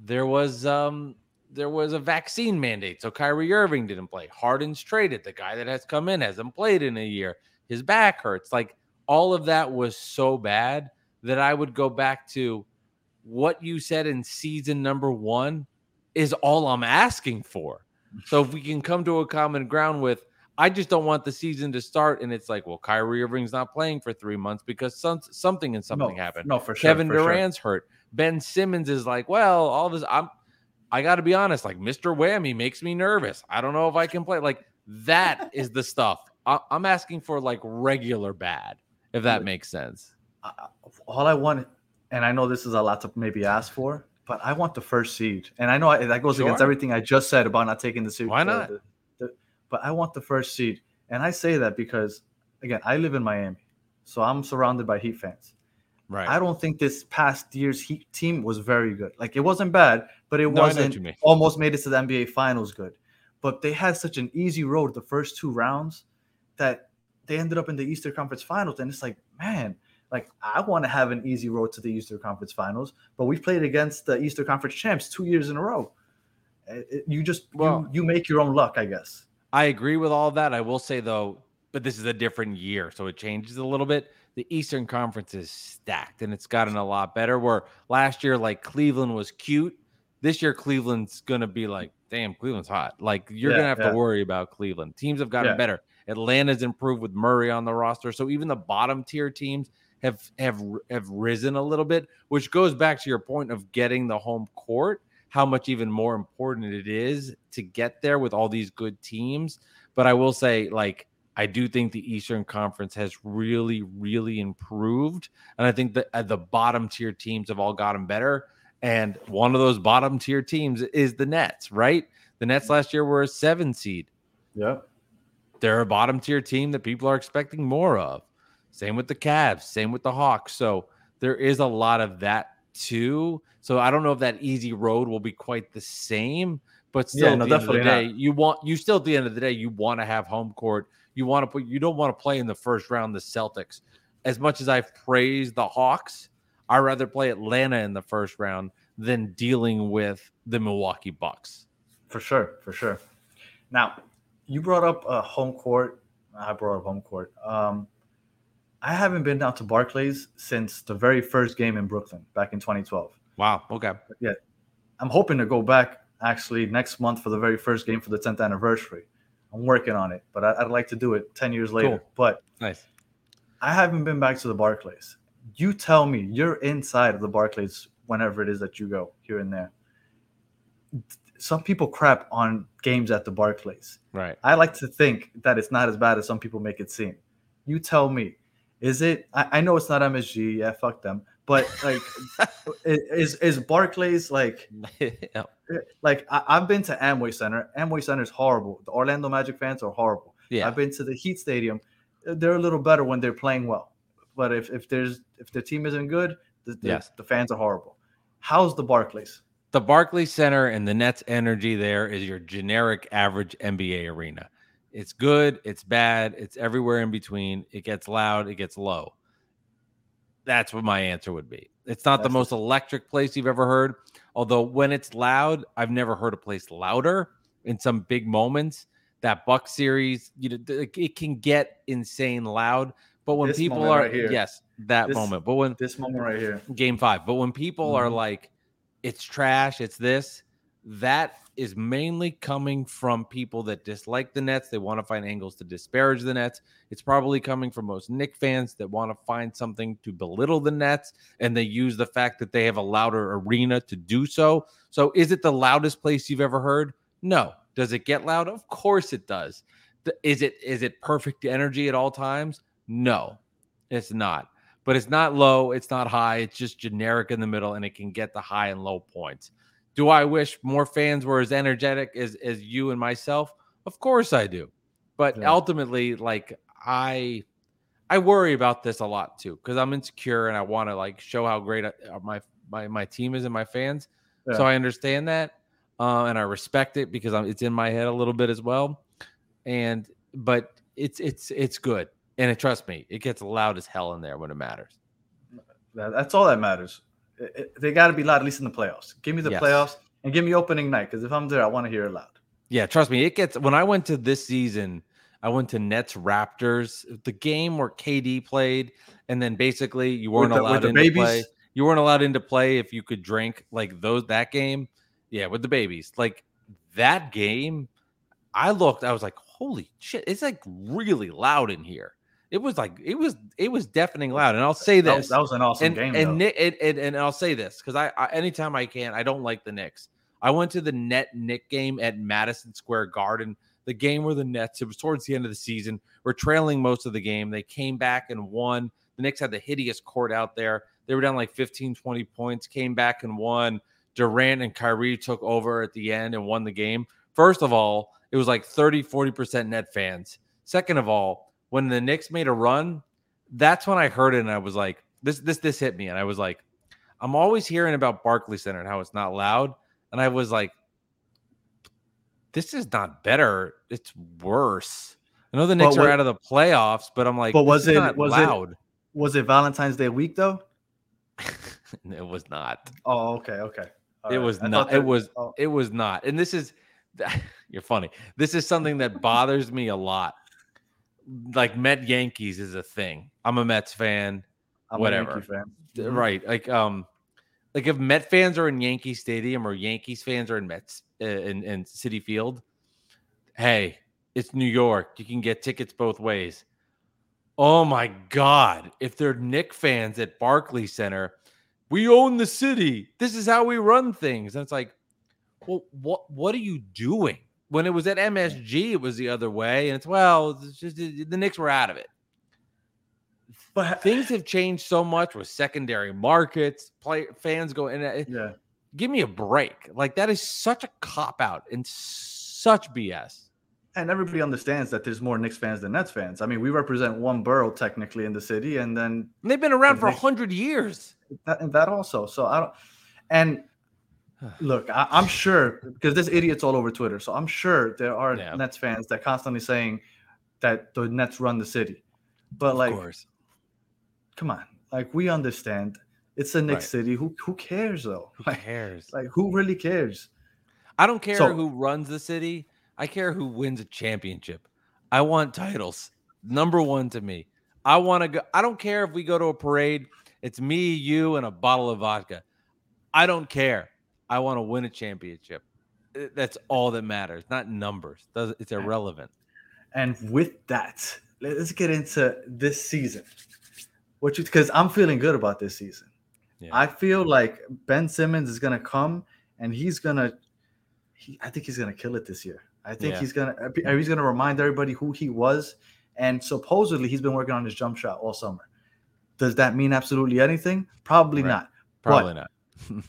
there was a vaccine mandate, so Kyrie Irving didn't play. Harden's traded. The guy that has come in hasn't played in a year. His back hurts. Like all of that was so bad that I would go back to what you said in season number one is all I'm asking for. So if we can come to a common ground with, I just don't want the season to start and it's like, well, Kyrie Irving's not playing for 3 months because something happened. No, for sure. Kevin Durant's hurt. Ben Simmons is like, well, all this. I got to be honest. Like Mr. Whammy makes me nervous. I don't know if I can play. Like that is the stuff I'm asking for, like regular bad, if that makes sense. All I want, and I know this is a lot to maybe ask for, but I want the first seed. And I know that goes against everything I just said about not taking the seed. Why not? But I want the first seed. And I say that because, again, I live in Miami, so I'm surrounded by Heat fans. Right. I don't think this past year's Heat team was very good. Like, it wasn't bad, but it wasn't almost made it to the NBA Finals good. But they had such an easy road the first two rounds that they ended up in the Eastern Conference Finals. And it's like, man, like I want to have an easy road to the Eastern Conference Finals, but we played against the Eastern Conference champs 2 years in a row. You make your own luck, I guess. I agree with all that. I will say, though, but this is a different year, so it changes a little bit. The Eastern Conference is stacked, and it's gotten a lot better, where last year, like, Cleveland was cute. This year, Cleveland's going to be like, damn, Cleveland's hot. Like, you're going to have to worry about Cleveland. Teams have gotten better. Atlanta's improved with Murray on the roster. So even the bottom-tier teams have risen a little bit, which goes back to your point of getting the home court, how much even more important it is to get there with all these good teams. But I will say, like, I do think the Eastern Conference has really, really improved. And I think that the bottom tier teams have all gotten better. And one of those bottom tier teams is the Nets, right? The Nets last year were a 7 seed. Yeah. They're a bottom tier team that people are expecting more of. Same with the Cavs, same with the Hawks. So there is a lot of that too. So I don't know if that easy road will be quite the same, but still at the end of the day, you want to have home court. You don't want to play in the first round, the Celtics. As much as I've praised the Hawks, I'd rather play Atlanta in the first round than dealing with the Milwaukee Bucks. For sure. Now you brought up home court. I brought up home court. I haven't been down to Barclays since the very first game in Brooklyn back in 2012. Wow. Okay. Yeah. I'm hoping to go back actually next month for the very first game for the 10th anniversary. I'm working on it, but I'd like to do it 10 years later. Cool. But nice. I haven't been back to the Barclays. You tell me, you're inside of the Barclays whenever it is that you go here and there. Some people crap on games at the Barclays. Right. I like to think that it's not as bad as some people make it seem. You tell me. Is it? I know it's not MSG. Yeah, fuck them. But like, is Barclays like? Yeah. Like I've been to Amway Center. Amway Center is horrible. The Orlando Magic fans are horrible. Yeah. I've been to the Heat Stadium. They're a little better when they're playing well. But if the team isn't good, the fans are horrible. How's the Barclays? The Barclays Center and the Nets energy there is your generic average NBA arena. It's good, it's bad, it's everywhere in between. It gets loud, it gets low. That's what my answer would be. It's not the most electric place you've ever heard. Although when it's loud, I've never heard a place louder in some big moments. That Bucks series, you know, it can get insane loud. But when this people are right here, this moment right here, game 5. But when people are like, it's trash, it's this, that is mainly coming from people that dislike the Nets. They want to find angles to disparage the Nets. It's probably coming from most Knicks fans that want to find something to belittle the Nets, and they use the fact that they have a louder arena to do so. So is it the loudest place you've ever heard? No. Does it get loud? Of course it does. Is it perfect energy at all times? No, it's not. But it's not low. It's not high. It's just generic in the middle, and it can get the high and low points. Do I wish more fans were as energetic as you and myself? Of course I do. But ultimately, like, I worry about this a lot too, because I'm insecure and I want to like show how great my team is and my fans. Yeah. So I understand that and I respect it because it's in my head a little bit as well. But it's good. And trust me, it gets loud as hell in there when it matters. That's all that matters. They got to be loud, at least in the playoffs. Give me the playoffs and give me opening night, because if I'm there, I want to hear it loud. Yeah, trust me. When I went to this season, I went to Nets Raptors, the game where KD played, and then basically you weren't allowed into play. You weren't allowed into play if you could drink, like that game. Yeah, with the babies. Like that game, I was like, holy shit, it's like really loud in here. It was deafening loud. And I'll say this. That was an awesome game. And I'll say this because I anytime I can, I don't like the Knicks. I went to the Nets-Knicks game at Madison Square Garden, the game where the Nets, it was towards the end of the season, were trailing most of the game. They came back and won. The Knicks had the hideous court out there. They were down like 15, 20 points, came back and won. Durant and Kyrie took over at the end and won the game. First of all, it was like 30, 40% Nets fans. Second of all, when the Knicks made a run, that's when I heard it, and I was like, this hit me. And I was like, I'm always hearing about Barclays Center and how it's not loud. And I was like, this is not better. It's worse. I know the Knicks are out of the playoffs, but I'm like, was it loud? Was it Valentine's Day week, though? It was not. Oh, okay. It was not. It was not. And this is... You're funny. This is something that bothers me a lot. Like Met Yankees is a thing. I'm a Mets fan. I'm whatever. Fan. Right. Like if Met fans are in Yankee Stadium or Yankees fans are in Mets in Citi Field, hey, it's New York. You can get tickets both ways. Oh my God. If they're Knicks fans at Barclays Center, we own the city. This is how we run things. And it's like, well, what are you doing? When it was at MSG, it was the other way, and it's just the Knicks were out of it. But things have changed so much with secondary markets, fans go in. Yeah. Give me a break. Like that is such a cop out and such BS. And everybody understands that there's more Knicks fans than Nets fans. I mean, we represent one borough technically in the city, and then they've been around for 100 years. That also. So I don't. And. Look, I'm sure, because there's idiots all over Twitter, so I'm sure there are Nets fans that are constantly saying that the Nets run the city. But, like, of course. Come on. Like, we understand. It's a Knicks city. Who cares, though? Who cares? Like, who really cares? I don't care who runs the city. I care who wins a championship. I want titles. Number one to me. I want to go. I don't care if we go to a parade. It's me, you, and a bottle of vodka. I don't care. I want to win a championship. That's all that matters, not numbers. It's irrelevant. And with that, let's get into this season. Because I'm feeling good about this season. Yeah. I feel like Ben Simmons is going to come, and I think he's going to kill it this year. I think he's going to remind everybody who he was. And supposedly he's been working on his jump shot all summer. Does that mean absolutely anything? Probably not. Probably not.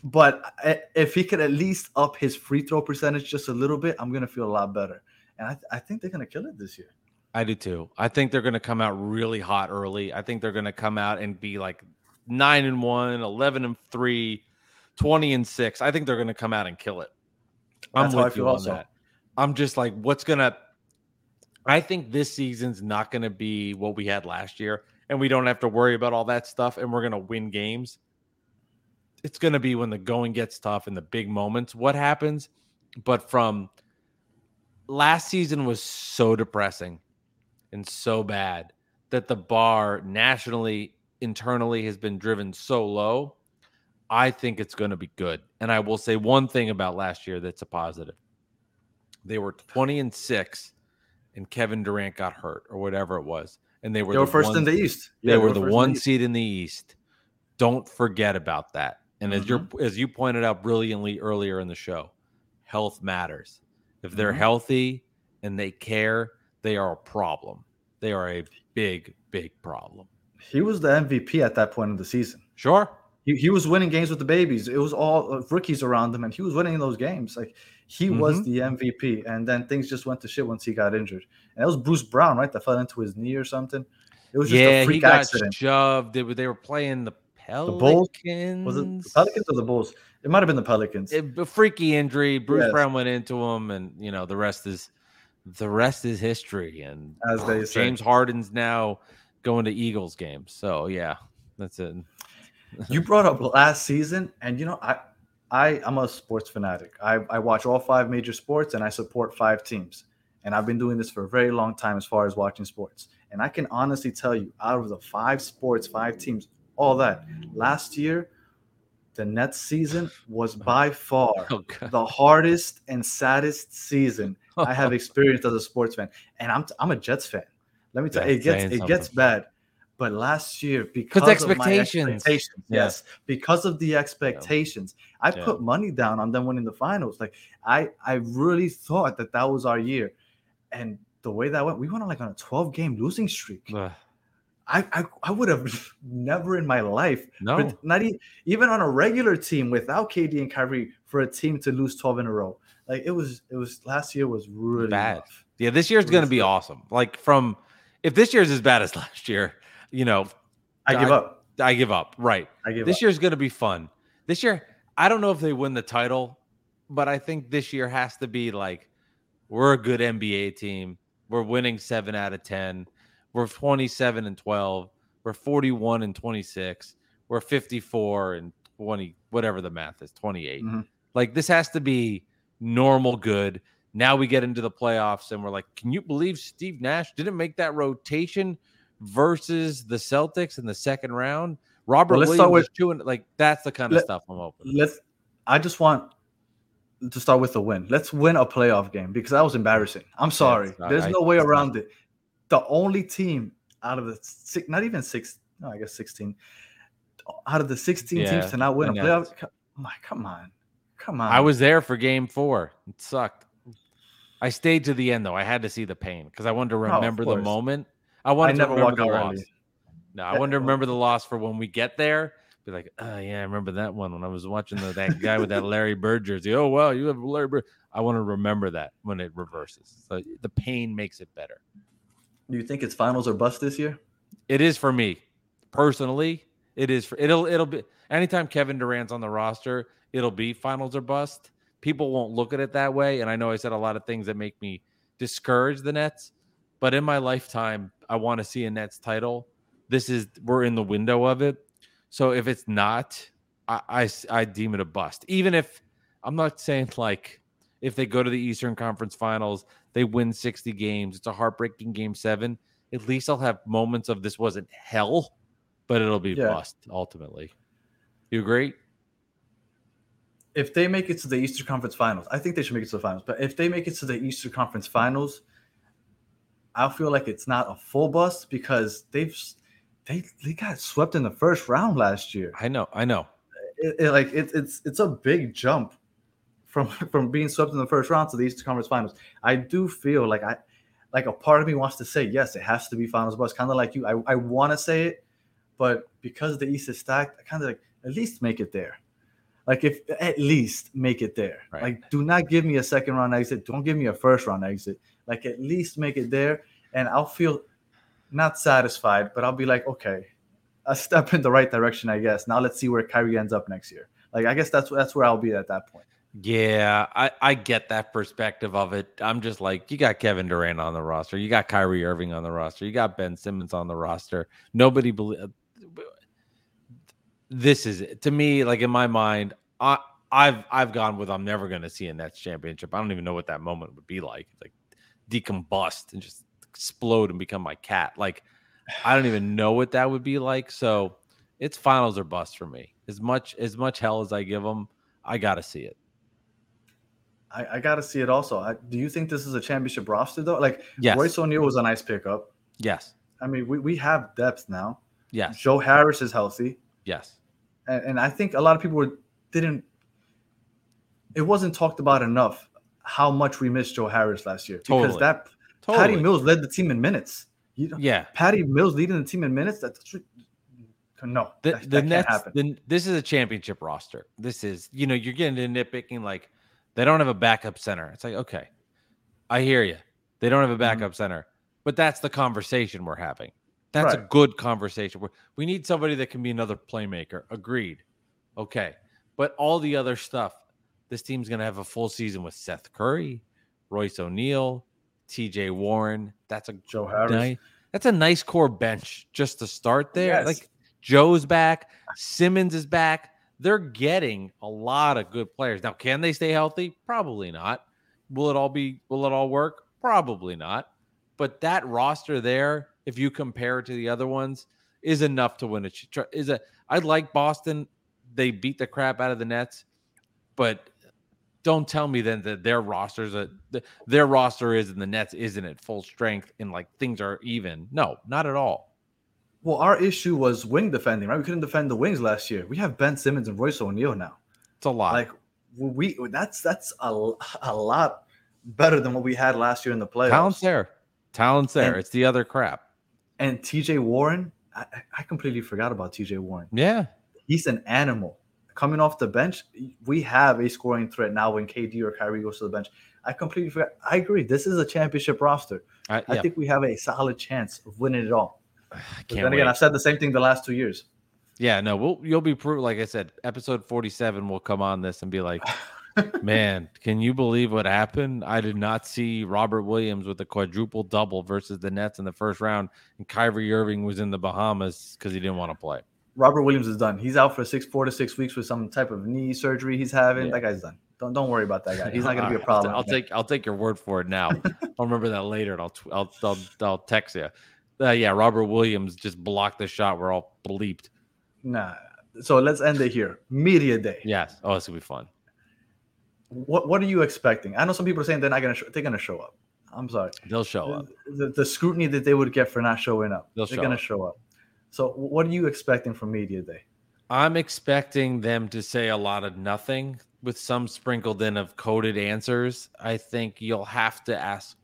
But if he could at least up his free throw percentage just a little bit, I'm going to feel a lot better. And I think they're going to kill it this year. I do too. I think they're going to come out really hot early. I think they're going to come out and be like 9-1, 11-3, 20-6. I think they're going to come out and kill it. I'm with you on that. I'm just like, I think this season's not going to be what we had last year, and we don't have to worry about all that stuff, and we're going to win games. It's going to be when the going gets tough in the big moments, what happens. But from last season was so depressing and so bad that the bar nationally, internally has been driven so low. I think it's going to be good. And I will say one thing about last year that's a positive. They were 20-6, and Kevin Durant got hurt or whatever it was, and they were first in the East. They were the one seed in the East. Don't forget about that. And as you pointed out brilliantly earlier in the show, health matters. If they're healthy and they care, they are a problem. They are a big, big problem. He was the MVP at that point of the season. Sure. He was winning games with the babies. It was all rookies around him, and he was winning those games. Like, he was the MVP, and then things just went to shit once he got injured. And that was Bruce Brown, right? That fell into his knee or something. It was just a freak accident. He got shoved. They were playing the Pelicans. The Bulls? Was it the Pelicans or the Bulls? It might have been the Pelicans. A freaky injury. Bruce Brown went into him, and you know the rest is history. And as they say, James Harden's now going to Eagles games. So yeah, that's it. You brought up last season, and you know I'm a sports fanatic. I watch all five major sports, and I support five teams. And I've been doing this for a very long time as far as watching sports. And I can honestly tell you, out of the five sports, five teams, all that, last year, the Nets season was by far the hardest and saddest season I have experienced as a sports fan. And I'm a Jets fan. Let me tell you, it gets bad. But last year, because of my expectations, yes, because of the expectations, I put money down on them winning the finals. Like I really thought that was our year, and the way that went, we went on a 12-game losing streak. I would have never in my life, not even on a regular team without KD and Kyrie, for a team to lose 12 in a row. Like it was last year was really bad. Rough. Yeah, this year's going to be awesome. Like if this year's as bad as last year. You know, I give up. Right. This year's going to be fun. This year, I don't know if they win the title, but I think this year has to be like, we're a good NBA team. We're winning 7 out of 10. We're 27-12. We're 41-26. We're 54-20, whatever the math is, 28. Mm-hmm. Like this has to be normal good. Now we get into the playoffs and we're like, can you believe Steve Nash didn't make that rotation versus the Celtics in the second round? Robert Williams doing like that's the kind of stuff I'm hoping. I just want to start with a win. Let's win a playoff game because that was embarrassing. I'm sorry. There's no way around it. The only team out of the six, not even six, no, I guess 16 out of the 16 teams to not win a playoff. Come on. I was there for game 4. It sucked. I stayed to the end though. I had to see the pain because I wanted to remember the moment. I never walked out early. No, I wanted to remember the loss for when we get there. Be like, oh, yeah, I remember that one when I was watching that guy with that Larry Bird jersey. Oh, wow, you have Larry Bird. I want to remember that when it reverses. So the pain makes it better. Do you think it's finals or bust this year? It is for me. Personally, it is. It'll be – anytime Kevin Durant's on the roster, it'll be finals or bust. People won't look at it that way, and I know I said a lot of things that make me discourage the Nets, but in my lifetime – I want to see a Nets title. We're in the window of it. So if it's not, I deem it a bust. Even if I'm not saying like if they go to the Eastern Conference Finals, they win 60 games. It's a heartbreaking Game 7. At least I'll have moments of this wasn't hell, but it'll be bust ultimately. You agree? If they make it to the Eastern Conference Finals, I think they should make it to the finals. But if they make it to the Eastern Conference Finals, I feel like it's not a full bust because they got swept in the first round last year. I know. It's a big jump from being swept in the first round to the Eastern Conference Finals. I do feel like a part of me wants to say yes, it has to be finals bust. Kind of like you, I want to say it, but because the East is stacked, I kind of at least make it there. Like if at least make it there. Right. Like do not give me a second round exit. Don't give me a first round exit. Like at least make it there. And I'll feel not satisfied, but I'll be like, okay, a step in the right direction, I guess. Now let's see where Kyrie ends up next year. Like I guess that's where I'll be at that point. Yeah, I get that perspective of it. I'm just like, you got Kevin Durant on the roster. You got Kyrie Irving on the roster. You got Ben Simmons on the roster. Nobody believes. This is it. To me, like in my mind, I've gone with I'm never going to see a Nets championship. I don't even know what that moment would be like. Like decombust and just explode and become my cat. Like I don't even know what that would be like. So it's finals or bust for me. As much hell as I give them, I got to see it. I got to see it also. Do you think this is a championship roster, though? Like, yes. Royce O'Neal was a nice pickup. Yes. I mean, we have depth now. Yes. Joe Harris is healthy. Yes. And I think a lot of people it wasn't talked about enough how much we missed Joe Harris last year. Because Patty Mills led the team in minutes. Patty Mills leading the team in minutes, that can't happen. This is a championship roster. This is, you're getting into nitpicking like, they don't have a backup center. It's like, okay, I hear you. They don't have a backup center, but that's the conversation we're having. That's right. A good conversation. We need somebody that can be another playmaker. Agreed. Okay. But all the other stuff, this team's going to have a full season with Seth Curry, Royce O'Neal, TJ Warren. That's a Joe Harris. That's a nice core bench just to start there. Yes. Like Joe's back. Simmons is back. They're getting a lot of good players. Now, can they stay healthy? Probably not. Will it all work? Probably not. But that roster there, if you compare it to the other ones, is enough to win I like Boston. They beat the crap out of the Nets, but don't tell me then that their roster is and the Nets isn't at full strength and like things are even. No, not at all. Well, our issue was wing defending, right? We couldn't defend the wings last year. We have Ben Simmons and Royce O'Neal now. It's a lot. Like that's a lot better than what we had last year in the playoffs. Talent's there. It's the other crap. And TJ Warren, I completely forgot about TJ Warren. Yeah, he's an animal. Coming off the bench, we have a scoring threat now when KD or Kyrie goes to the bench. I completely forgot. I agree. This is a championship roster. I think we have a solid chance of winning it all. Again, I've said the same thing the last 2 years. Yeah, no, you'll be proved. Like I said, episode 47 will come on this and be like, man, can you believe what happened? I did not see Robert Williams with a quadruple double versus the Nets in the first round, and Kyrie Irving was in the Bahamas because he didn't want to play. Robert Williams is done. He's out for 4 to 6 weeks with some type of knee surgery he's having. Yeah. That guy's done. Don't worry about that guy. He's not going to be a problem. I'll take your word for it now. I'll remember that later, and I'll text you. Robert Williams just blocked the shot. We're all bleeped. Nah. So let's end it here. Media day. Yes. Oh, it's gonna be fun. What are you expecting? I know some people are saying they're not gonna. They're gonna show up. I'm sorry. They'll show up. The scrutiny that they would get for not showing up. They're gonna show up. So what are you expecting from media day? I'm expecting them to say a lot of nothing with some sprinkled in of coded answers. I think you'll have to ask.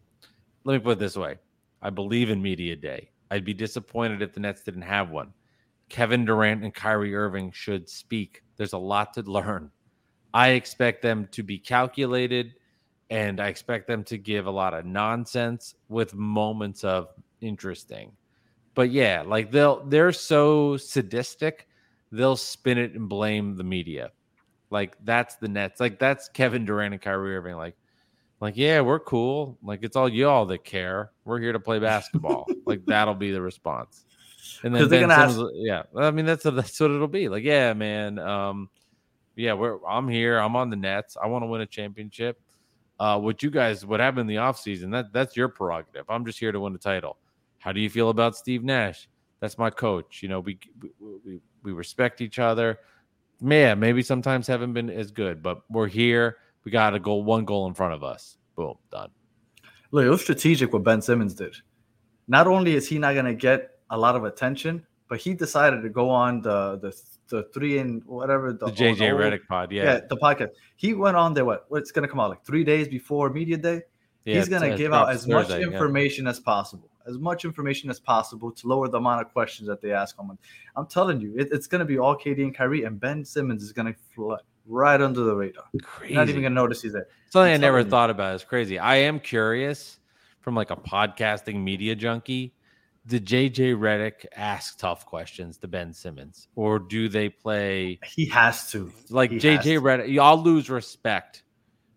Let me put it this way. I believe in media day. I'd be disappointed if the Nets didn't have one. Kevin Durant and Kyrie Irving should speak. There's a lot to learn. I expect them to be calculated, and I expect them to give a lot of nonsense with moments of interesting. But yeah, like they're so sadistic, they'll spin it and blame the media. Like that's the Nets. Like that's Kevin Durant and Kyrie Irving. Like, yeah, we're cool. Like, it's all y'all that care. We're here to play basketball. Like, that'll be the response. And then I mean, that's what it'll be. Like, yeah, man. I'm here. I'm on the Nets. I want to win a championship. What happened in the offseason, that's your prerogative. I'm just here to win the title. How do you feel about Steve Nash? That's my coach. We respect each other. Man, maybe sometimes haven't been as good, but we're here. We got one goal in front of us. Boom, done. Look, it was strategic what Ben Simmons did. Not only is he not going to get a lot of attention, but he decided to go on the three and whatever. The JJ Redick pod, yeah. Yeah, the podcast. He went on there, what's going to come out, like 3 days before media day? Yeah, he's going to give out as much information as possible. As much information as possible to lower the amount of questions that they ask him. I'm telling you, it's going to be all KD and Kyrie, and Ben Simmons is going to flood. Right under the radar. Crazy. Not even going to notice he's there. Something I never thought about. It's crazy. I am curious from like a podcasting media junkie. Did JJ Redick ask tough questions to Ben Simmons? Or do they play? He has to. Like JJ Redick. I'll lose respect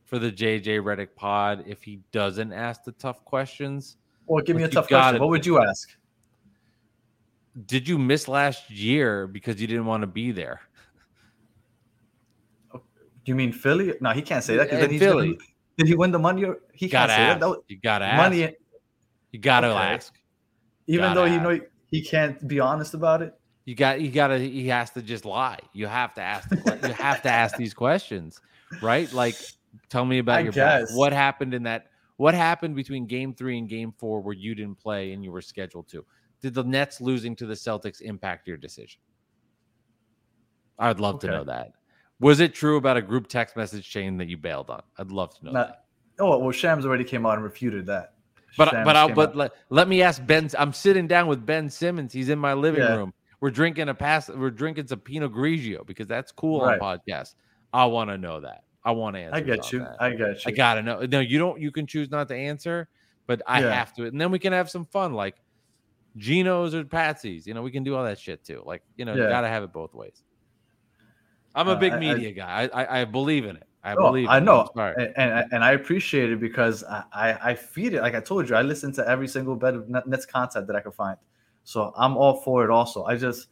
for the JJ Redick pod if he doesn't ask the tough questions. Or give me a tough question. What would you ask? Did you miss last year because you didn't want to be there? You mean Philly? No, he can't say that because then he's Philly. Did he win the money? He can't say that. You gotta ask. You gotta ask. Even though he can't be honest about it. He has to just lie. You have to ask these questions, right? Like Tell me about what happened in that. What happened between game 3 and game 4 where you didn't play and you were scheduled to? Did the Nets losing to the Celtics impact your decision? I'd love to know that. Was it true about a group text message chain that you bailed on? I'd love to know that. Oh, well, Shams already came out and refuted that. Let me ask Ben. I'm sitting down with Ben Simmons. He's in my living room. We're drinking We're drinking some Pinot Grigio because that's cool on podcasts. I want to know that. I want to answer. I got you. I gotta know. No, you don't. You can choose not to answer, but I have to. And then we can have some fun, like Geno's or Patsy's. You know, we can do all that shit too. Like, you know, you gotta have it both ways. I'm a big media guy. I believe in it. I know. And I appreciate it because I feed it. Like I told you, I listen to every single bit of Nets content that I can find. So I'm all for it. Also, I just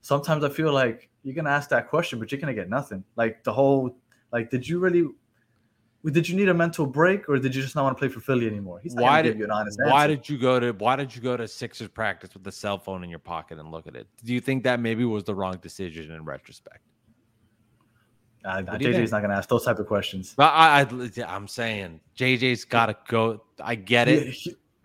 sometimes I feel like you're gonna ask that question, but you're gonna get nothing. Like the whole. Like, did you need a mental break, or did you just not want to play for Philly anymore? He's not going to give you an honest answer. Why did you go to Sixers practice with the cell phone in your pocket and look at it? Do you think that maybe was the wrong decision in retrospect? JJ's not going to ask those type of questions. I'm saying JJ's got to go. I get it.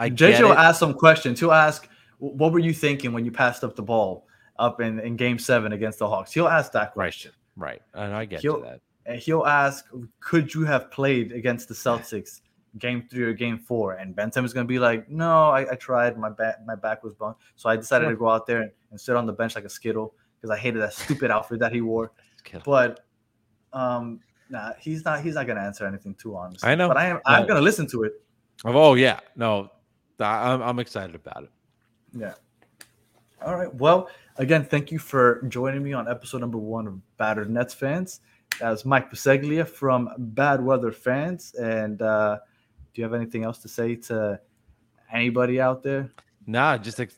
JJ will ask some questions. He'll ask, what were you thinking when you passed up the ball up in Game 7 against the Hawks? He'll ask that question. Right. And I get to that. And he'll ask, could you have played against the Celtics game 3 or game 4? And Ben Simmons is going to be like, no, I tried. My back was bummed. So I decided to go out there and sit on the bench like a Skittle because I hated that stupid outfit that he wore. But he's not going to answer anything too honestly. I know. But I'm going to listen to it. Oh, yeah. No, I'm excited about it. Yeah. All right. Well, again, thank you for joining me on episode number 1 of Battered Nets Fans. That was Mike Bisceglia from Bad Weather Fans. And do you have anything else to say to anybody out there? No, just thank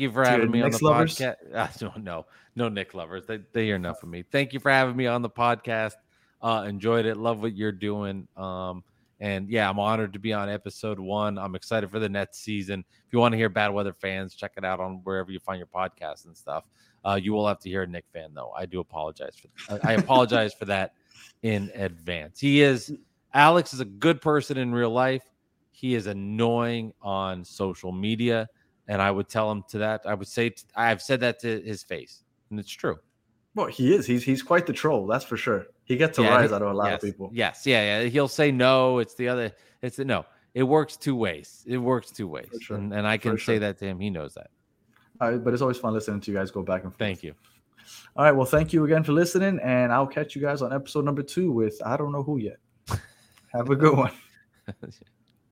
you for having me on the podcast. I don't know. No Nick lovers. They hear enough of me. Thank you for having me on the podcast. Enjoyed it. Love what you're doing. And yeah, I'm honored to be on episode 1. I'm excited for the Nets season. If you want to hear Bad Weather Fans, check it out on wherever you find your podcasts and stuff. You will have to hear a Nick fan, though. I do apologize for that. I apologize for that in advance. Alex is a good person in real life. He is annoying on social media, and I would tell him to that. I've said that to his face, and it's true. Well, he is. He's quite the troll, that's for sure. He gets a rise out of a lot of people. Yes, yeah. He'll say no. It works two ways. For sure. And I can say that to him. He knows that. All right, but it's always fun listening to you guys go back and forth. Thank you. All right, well, thank you again for listening, and I'll catch you guys on episode number 2 with I don't know who yet. Have a good one.